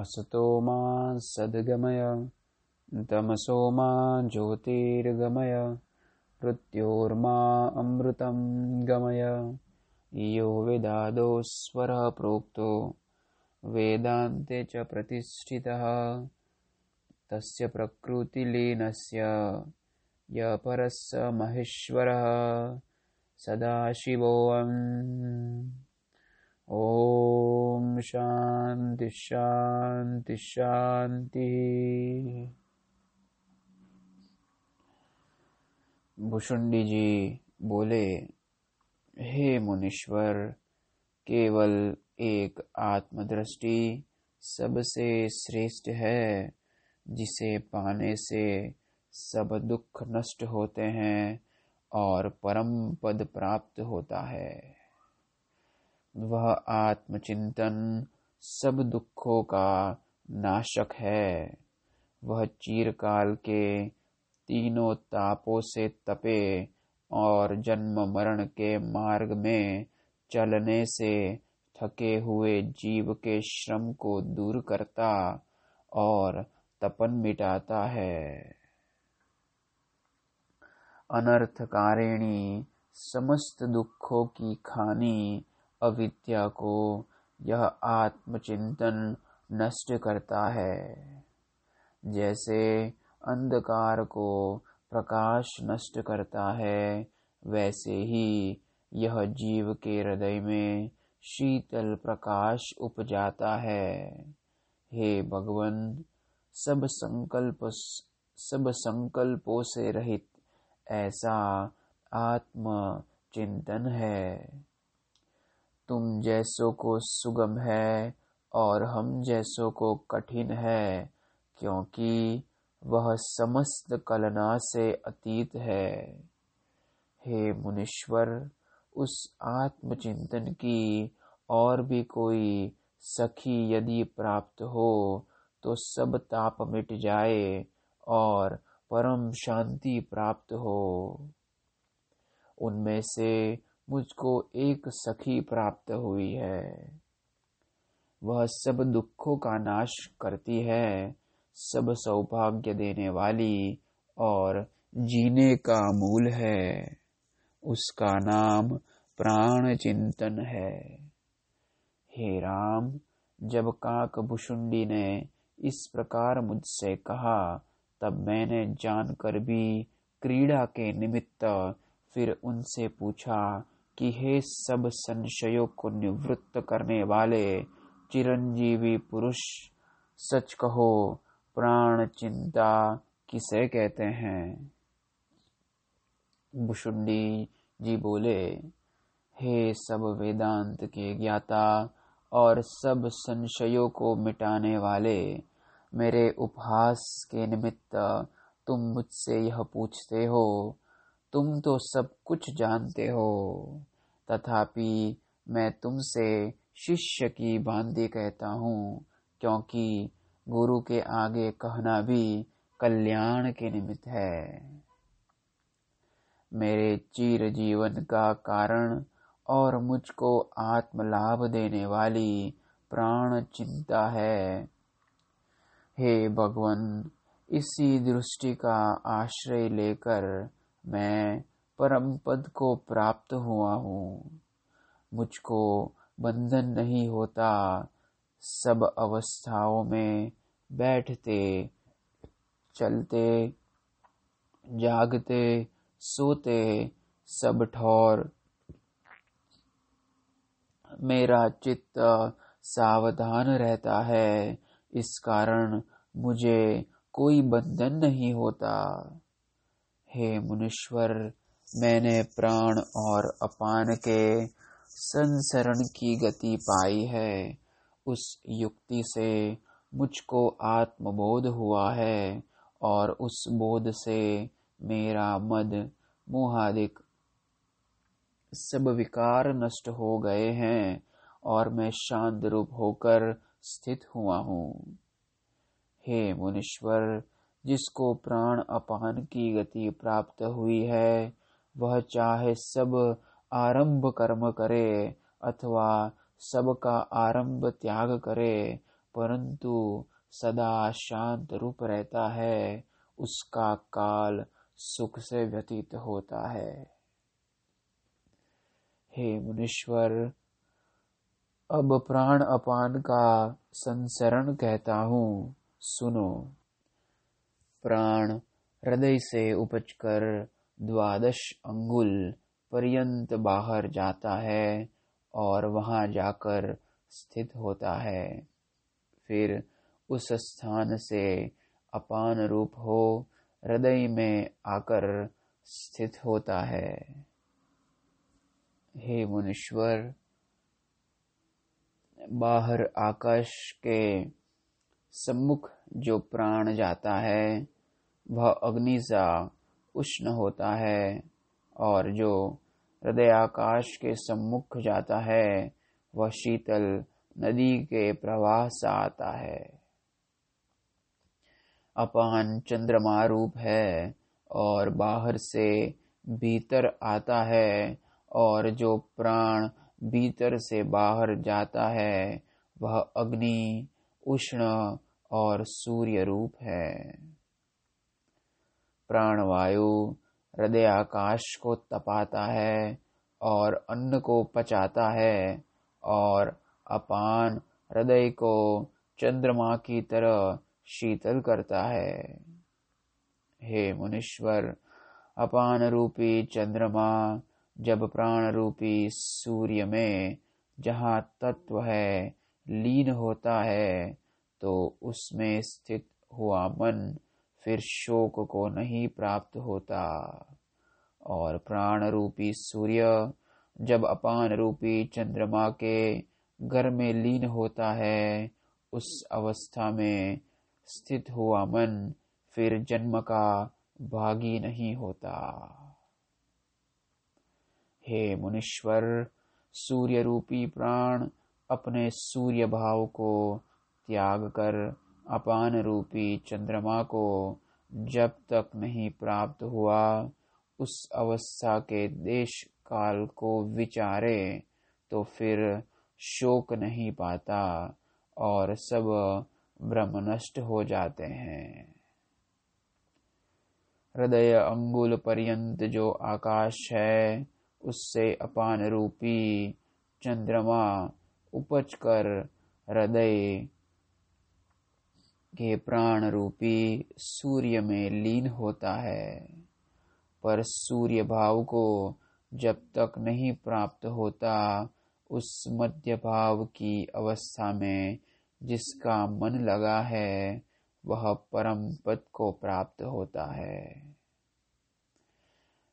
असतो मां सद्गमय तमसो मां ज्योतिर्गमय मृत्योर्मा अमृतं गमय यो वेदादो स्वरः प्रोक्तो वेदान्ते च प्रतिष्ठितः तस्य प्रकृतिलीनस्य यः परस्य महेश्वरः सदाशिवोऽहम्। ओम शांति शांति शांति। भुशुंडी जी बोले, हे मुनीश्वर, केवल एक आत्मदृष्टि सबसे श्रेष्ठ है, जिसे पाने से सब दुख नष्ट होते हैं और परम पद प्राप्त होता है। वह आत्मचिंतन सब दुखों का नाशक है। वह चीरकाल के तीनों तापों से तपे और जन्म मरण के मार्ग में चलने से थके हुए जीव के श्रम को दूर करता और तपन मिटाता है। अनर्थकारिणी समस्त दुखों की खानी अविद्या को यह आत्मचिंतन नष्ट करता है। जैसे अंधकार को प्रकाश नष्ट करता है, वैसे ही यह जीव के हृदय में शीतल प्रकाश उपजाता है। हे भगवन, सब संकल्पों से रहित ऐसा आत्मचिंतन है। तुम जैसों को सुगम है और हम जैसों को कठिन है, क्योंकि वह समस्त कलना से अतीत है। हे मुनीश्वर, उस आत्मचिंतन की और भी कोई सखी यदि प्राप्त हो तो सब ताप मिट जाए और परम शांति प्राप्त हो। उनमें से मुझको एक सखी प्राप्त हुई है। वह सब दुखों का नाश करती है, सब सौभाग्य देने वाली और जीने का मूल है। उसका नाम प्राण चिंतन है। हे राम, जब काकभुशुंडी ने इस प्रकार मुझसे कहा, तब मैंने जानकर भी क्रीड़ा के निमित्त फिर उनसे पूछा कि हे सब संशयों को निवृत्त करने वाले चिरंजीवी पुरुष, सच कहो, प्राण चिंता किसे कहते हैं? भुशुंडी जी बोले, हे सब वेदांत के ज्ञाता और सब संशयों को मिटाने वाले, मेरे उपहास के निमित्त तुम मुझसे यह पूछते हो। तुम तो सब कुछ जानते हो, तथापि मैं तुमसे शिष्य की भांति कहता हूँ, क्योंकि गुरु के आगे कहना भी कल्याण के निमित्त है। मेरे चिर जीवन का कारण और मुझको आत्मलाभ देने वाली प्राण चिंता है। हे भगवन, इसी दृष्टि का आश्रय लेकर मैं परम पद को प्राप्त हुआ हूँ। मुझको बंधन नहीं होता। सब अवस्थाओं में बैठते, चलते, जागते, सोते, सब ठौर मेरा चित्त सावधान रहता है। इस कारण मुझे कोई बंधन नहीं होता। हे मुनीश्वर, मैंने प्राण और अपान के संसरण की गति पाई है। उस युक्ति से मुझको आत्मबोध हुआ है और उस बोध से मेरा मद मोहादिक सब विकार नष्ट हो गए हैं और मैं शांत रूप होकर स्थित हुआ हूँ। हे मुनीश्वर, जिसको प्राण अपान की गति प्राप्त हुई है, वह चाहे सब आरंभ कर्म करे अथवा सबका आरंभ त्याग करे, परंतु सदा शांत रूप रहता है, उसका काल सुख से व्यतीत होता है। हे मुनीश्वर, अब प्राण अपान का संसरण कहता हूँ, सुनो। प्राण हृदय से उपजकर 12 अंगुल पर्यंत बाहर जाता है और वहाँ जाकर स्थित होता है। फिर उस स्थान से अपान रूप हो हृदय में आकर स्थित होता है। हे मुनीश्वर, बाहर आकाश के सम्मुख जो प्राण जाता है वह अग्नि सा उष्ण होता है, और जो हृदय आकाश के सम्मुख जाता है वह शीतल नदी के प्रवाह सा आता है। अपान चंद्रमा रूप है और बाहर से भीतर आता है, और जो प्राण भीतर से बाहर जाता है वह अग्नि, उष्ण और सूर्य रूप है। प्राणवायु हृदय आकाश को तपाता है और अन्न को पचाता है, और अपान हृदय को चंद्रमा की तरह शीतल करता है। हे मुनीश्वर, अपान रूपी चंद्रमा जब प्राण रूपी सूर्य में जहाँ तत्व है लीन होता है, तो उसमें स्थित हुआ मन फिर शोक को नहीं प्राप्त होता। और प्राण रूपी सूर्य जब अपान रूपी चंद्रमा के घर में लीन होता है, उस अवस्था में स्थित हुआ मन फिर जन्म का भागी नहीं होता। हे मुनीश्वर, सूर्य रूपी प्राण अपने सूर्य भाव को त्याग कर अपान रूपी चंद्रमा को जब तक नहीं प्राप्त हुआ, उस अवस्था के देश काल को विचारे तो फिर शोक नहीं पाता और सब ब्रह्म नष्ट हो जाते हैं। हृदय अंगुल पर्यंत जो आकाश है, उससे अपान रूपी चंद्रमा उपजकर हृदय के प्राण रूपी सूर्य में लीन होता है, पर सूर्य भाव को जब तक नहीं प्राप्त होता, उस मध्य भाव की अवस्था में जिसका मन लगा है वह परम पद को प्राप्त होता है।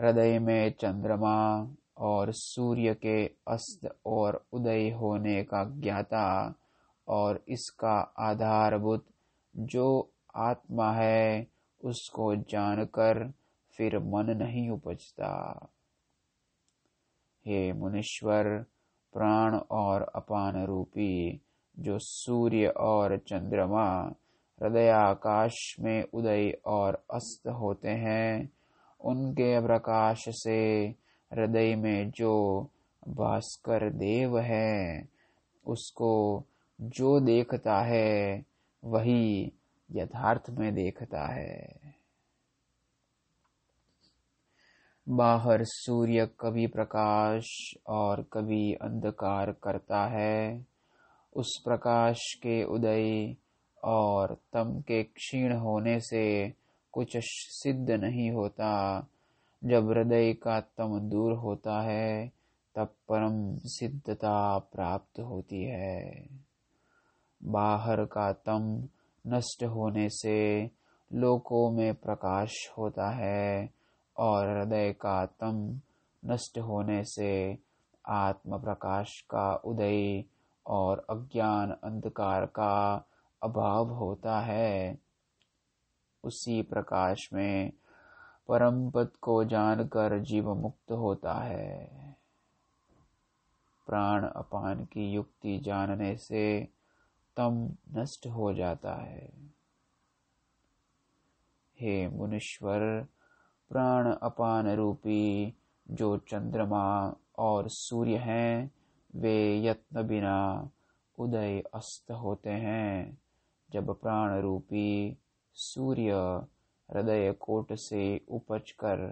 हृदय में चंद्रमा और सूर्य के अस्त और उदय होने का ज्ञाता और इसका आधारभूत जो आत्मा है, उसको जानकर फिर मन नहीं उपजता। हे मुनीश्वर, प्राण और अपान रूपी जो सूर्य और चंद्रमा हृदय आकाश में उदय और अस्त होते हैं, उनके प्रकाश से हृदय में जो भास्कर देव है, उसको जो देखता है वही यथार्थ में देखता है। बाहर सूर्य कभी प्रकाश और कभी अंधकार करता है। उस प्रकाश के उदय और तम के क्षीण होने से कुछ सिद्ध नहीं होता। जब हृदय का तम दूर होता है, तब परम सिद्धता प्राप्त होती है। बाहर का तम नष्ट होने से लोकों में प्रकाश होता है, और हृदय का तम नष्ट होने से आत्म प्रकाश का उदय और अज्ञान अंधकार का अभाव होता है। उसी प्रकाश में परम पद को जानकर जीव मुक्त होता है। प्राण अपान की युक्ति जानने से तम नष्ट हो जाता है। हे मुनीश्वर, प्राण अपान रूपी जो चंद्रमा और सूर्य हैं, वे यत्न बिना उदय अस्त होते हैं। जब प्राण रूपी सूर्य हृदय कोट से उपज कर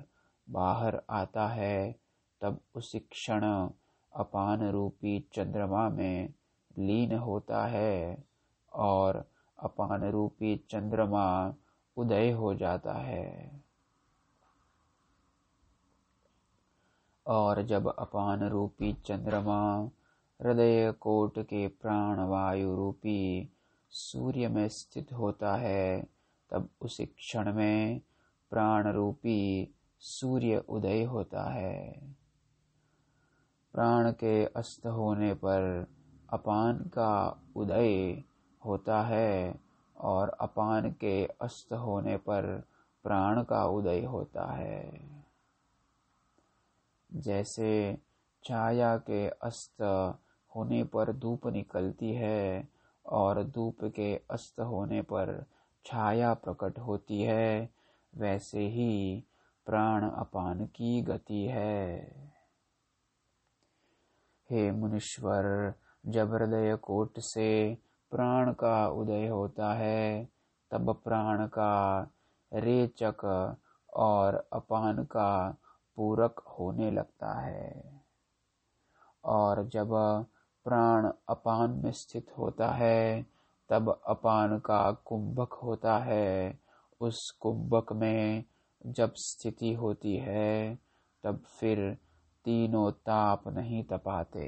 बाहर आता है, तब उसी क्षण अपान रूपी चंद्रमा में लीन होता है और अपान रूपी चंद्रमा उदय हो जाता है। और जब अपान रूपी चंद्रमा हृदय कोट के प्राण वायु रूपी सूर्य में स्थित होता है, तब उसी क्षण में प्राण रूपी सूर्य उदय होता है। प्राण के अस्त होने पर अपान का उदय होता है और अपान के अस्त होने पर प्राण का उदय होता है। जैसे छाया के अस्त होने पर धूप निकलती है और धूप के अस्त होने पर छाया प्रकट होती है, वैसे ही प्राण अपान की गति है। हे मुनीश्वर, जब हृदय कोट से प्राण का उदय होता है, तब प्राण का रेचक और अपान का पूरक होने लगता है। और जब प्राण अपान में स्थित होता है, तब अपान का कुंभक होता है। उस कुंभक में जब स्थिति होती है, तब फिर तीनों ताप नहीं तपाते।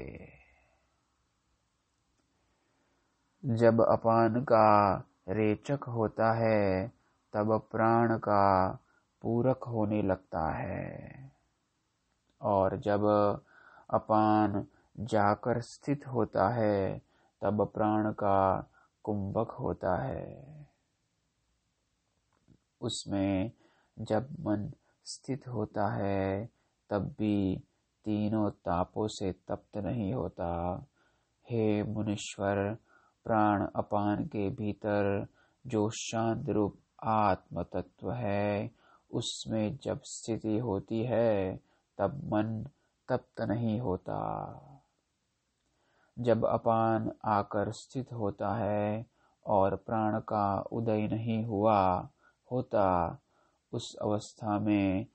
जब अपान का रेचक होता है, तब प्राण का पूरक होने लगता है। और जब अपान जाकर स्थित होता है, तब प्राण का कुंभक होता है। उसमें जब मन स्थित होता है, तब भी तीनों तापों से तप्त नहीं होता। हे मुनीश्वर, प्राण अपान के भीतर जो शांत रूप आत्म तत्व है, उसमें जब स्थिति होती है, तब मन तप्त नहीं होता। जब अपान आकर स्थित होता है और प्राण का उदय नहीं हुआ होता, उस अवस्था में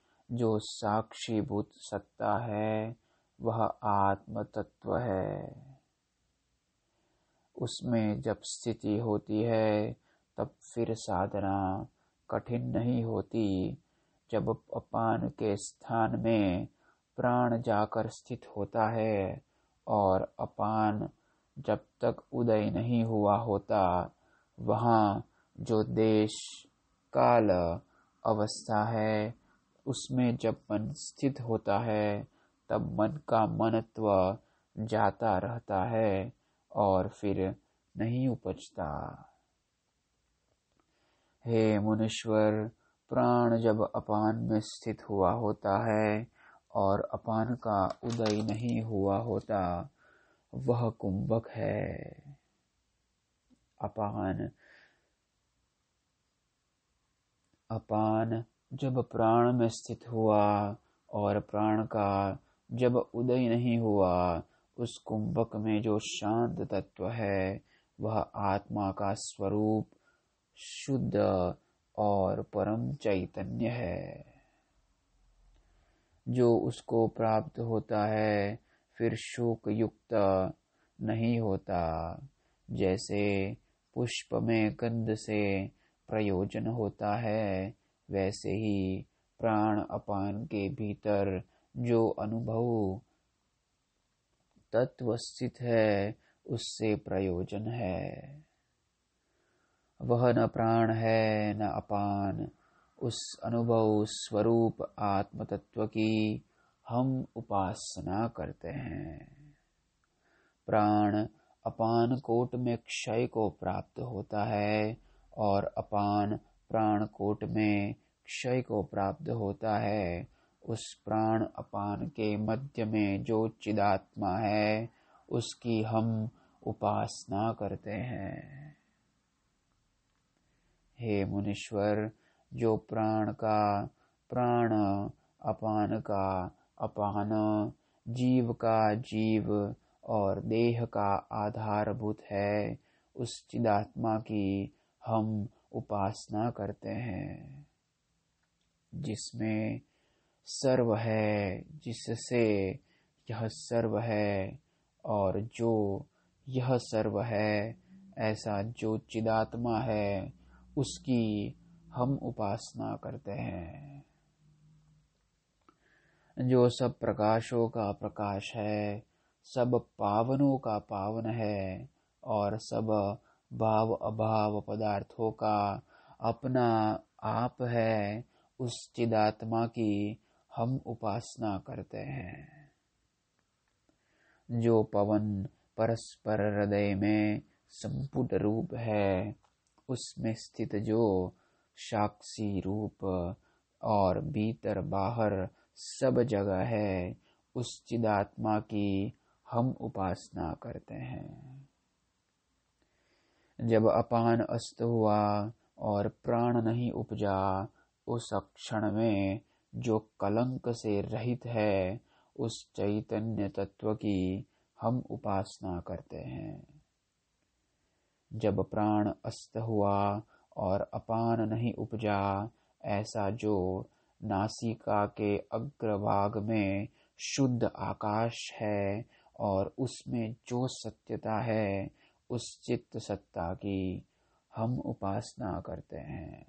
जो साक्षीभूत सत्ता है, वह आत्म तत्व है। उसमें जब स्थिति होती है, तब फिर साधना कठिन नहीं होती। जब अपान के स्थान में प्राण जाकर स्थित होता है और अपान जब तक उदय नहीं हुआ होता, वहाँ जो देश काल अवस्था है, उसमें जब मन स्थित होता है, तब मन का मनत्व जाता रहता है और फिर नहीं उपजता। हे मुनीश्वर, प्राण जब अपान में स्थित हुआ होता है और अपान का उदय नहीं हुआ होता, वह कुंभक है। अपान जब प्राण में स्थित हुआ और प्राण का जब उदय नहीं हुआ, उस कुंभक में जो शांत तत्व है, वह आत्मा का स्वरूप शुद्ध और परम चैतन्य है। जो उसको प्राप्त होता है, फिर शोक युक्त नहीं होता। जैसे पुष्प में गंध से प्रयोजन होता है, वैसे ही प्राण अपान के भीतर जो अनुभव तत्व स्थित है, उससे प्रयोजन है। वह न प्राण है न अपान। उस अनुभव स्वरूप आत्म तत्व की हम उपासना करते हैं। प्राण अपान कोट में क्षय को प्राप्त होता है और अपान प्राण कोट में क्षय को प्राप्त होता है। उस प्राण अपान के मध्य में जो चिदात्मा है, उसकी हम उपासना करते हैं। हे मुनीश्वर, जो प्राण अपान का अपान, जीव का जीव और देह का आधारभूत है, उस चिदात्मा की हम उपासना करते हैं, जिसमें सर्व है, जिससे यह सर्व है, और जो यह सर्व है, ऐसा जो चिदात्मा है, उसकी हम उपासना करते हैं। जो सब प्रकाशों का प्रकाश है, सब पावनों का पावन है, और सब भाव अभाव पदार्थों का अपना आप है, उस चिदात्मा की हम उपासना करते हैं। जो पवन परस्पर हृदय में संपुट रूप है, उसमें स्थित जो साक्षी रूप और भीतर बाहर सब जगह है, उस चिदात्मा की हम उपासना करते हैं। जब अपान अस्त हुआ और प्राण नहीं उपजा, उस क्षण में जो कलंक से रहित है, उस चैतन्य तत्व की हम उपासना करते हैं। जब प्राण अस्त हुआ और अपान नहीं उपजा, ऐसा जो नासिका के अग्रभाग में शुद्ध आकाश है और उसमें जो सत्यता है, उस चित्त सत्ता की हम उपासना करते हैं।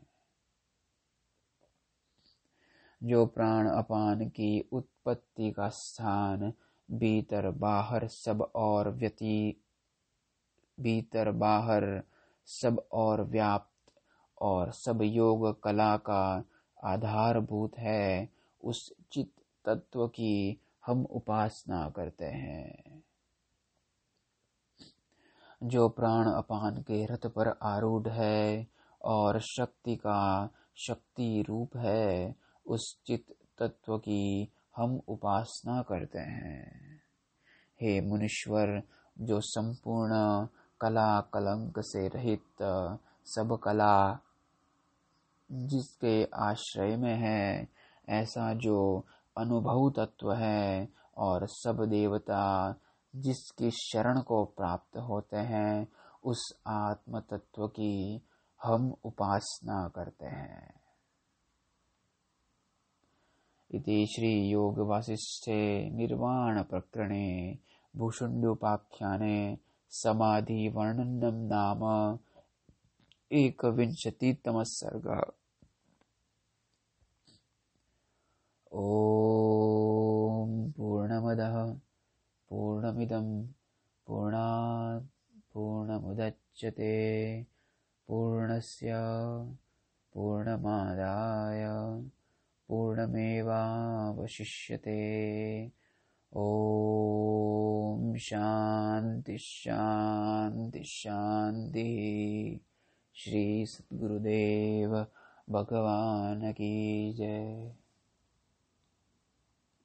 जो प्राण अपान की उत्पत्ति का स्थान भीतर बाहर सब और व्याप्त और सब योग कला का आधारभूत है, उस चित तत्व की हम उपासना करते हैं। जो प्राण अपान के रथ पर आरूढ़ है और शक्ति का शक्ति रूप है, उस चित तत्व की हम उपासना करते हैं। हे मुनीश्वर, जो संपूर्ण कला कलंक से रहित सब कला जिसके आश्रय में है, ऐसा जो अनुभव तत्व है और सब देवता जिसकी शरण को प्राप्त होते हैं, उस आत्म तत्व की हम उपासना करते हैं। इति श्री योग वासिष्ठे निर्वाण प्रकरणे भूषुण्डोपाख्याने समाधि वर्णनम नाम 21तम सर्ग। ओम पूर्णमदः पूर्णमिदं पूर्णात् पूर्णमुदच्यते पूर्णस्य पूर्णमादाय पूर्णमेवावशिष्यते। ओम शांति शांति शांति। श्री सद्गुरुदेव भगवान की जय।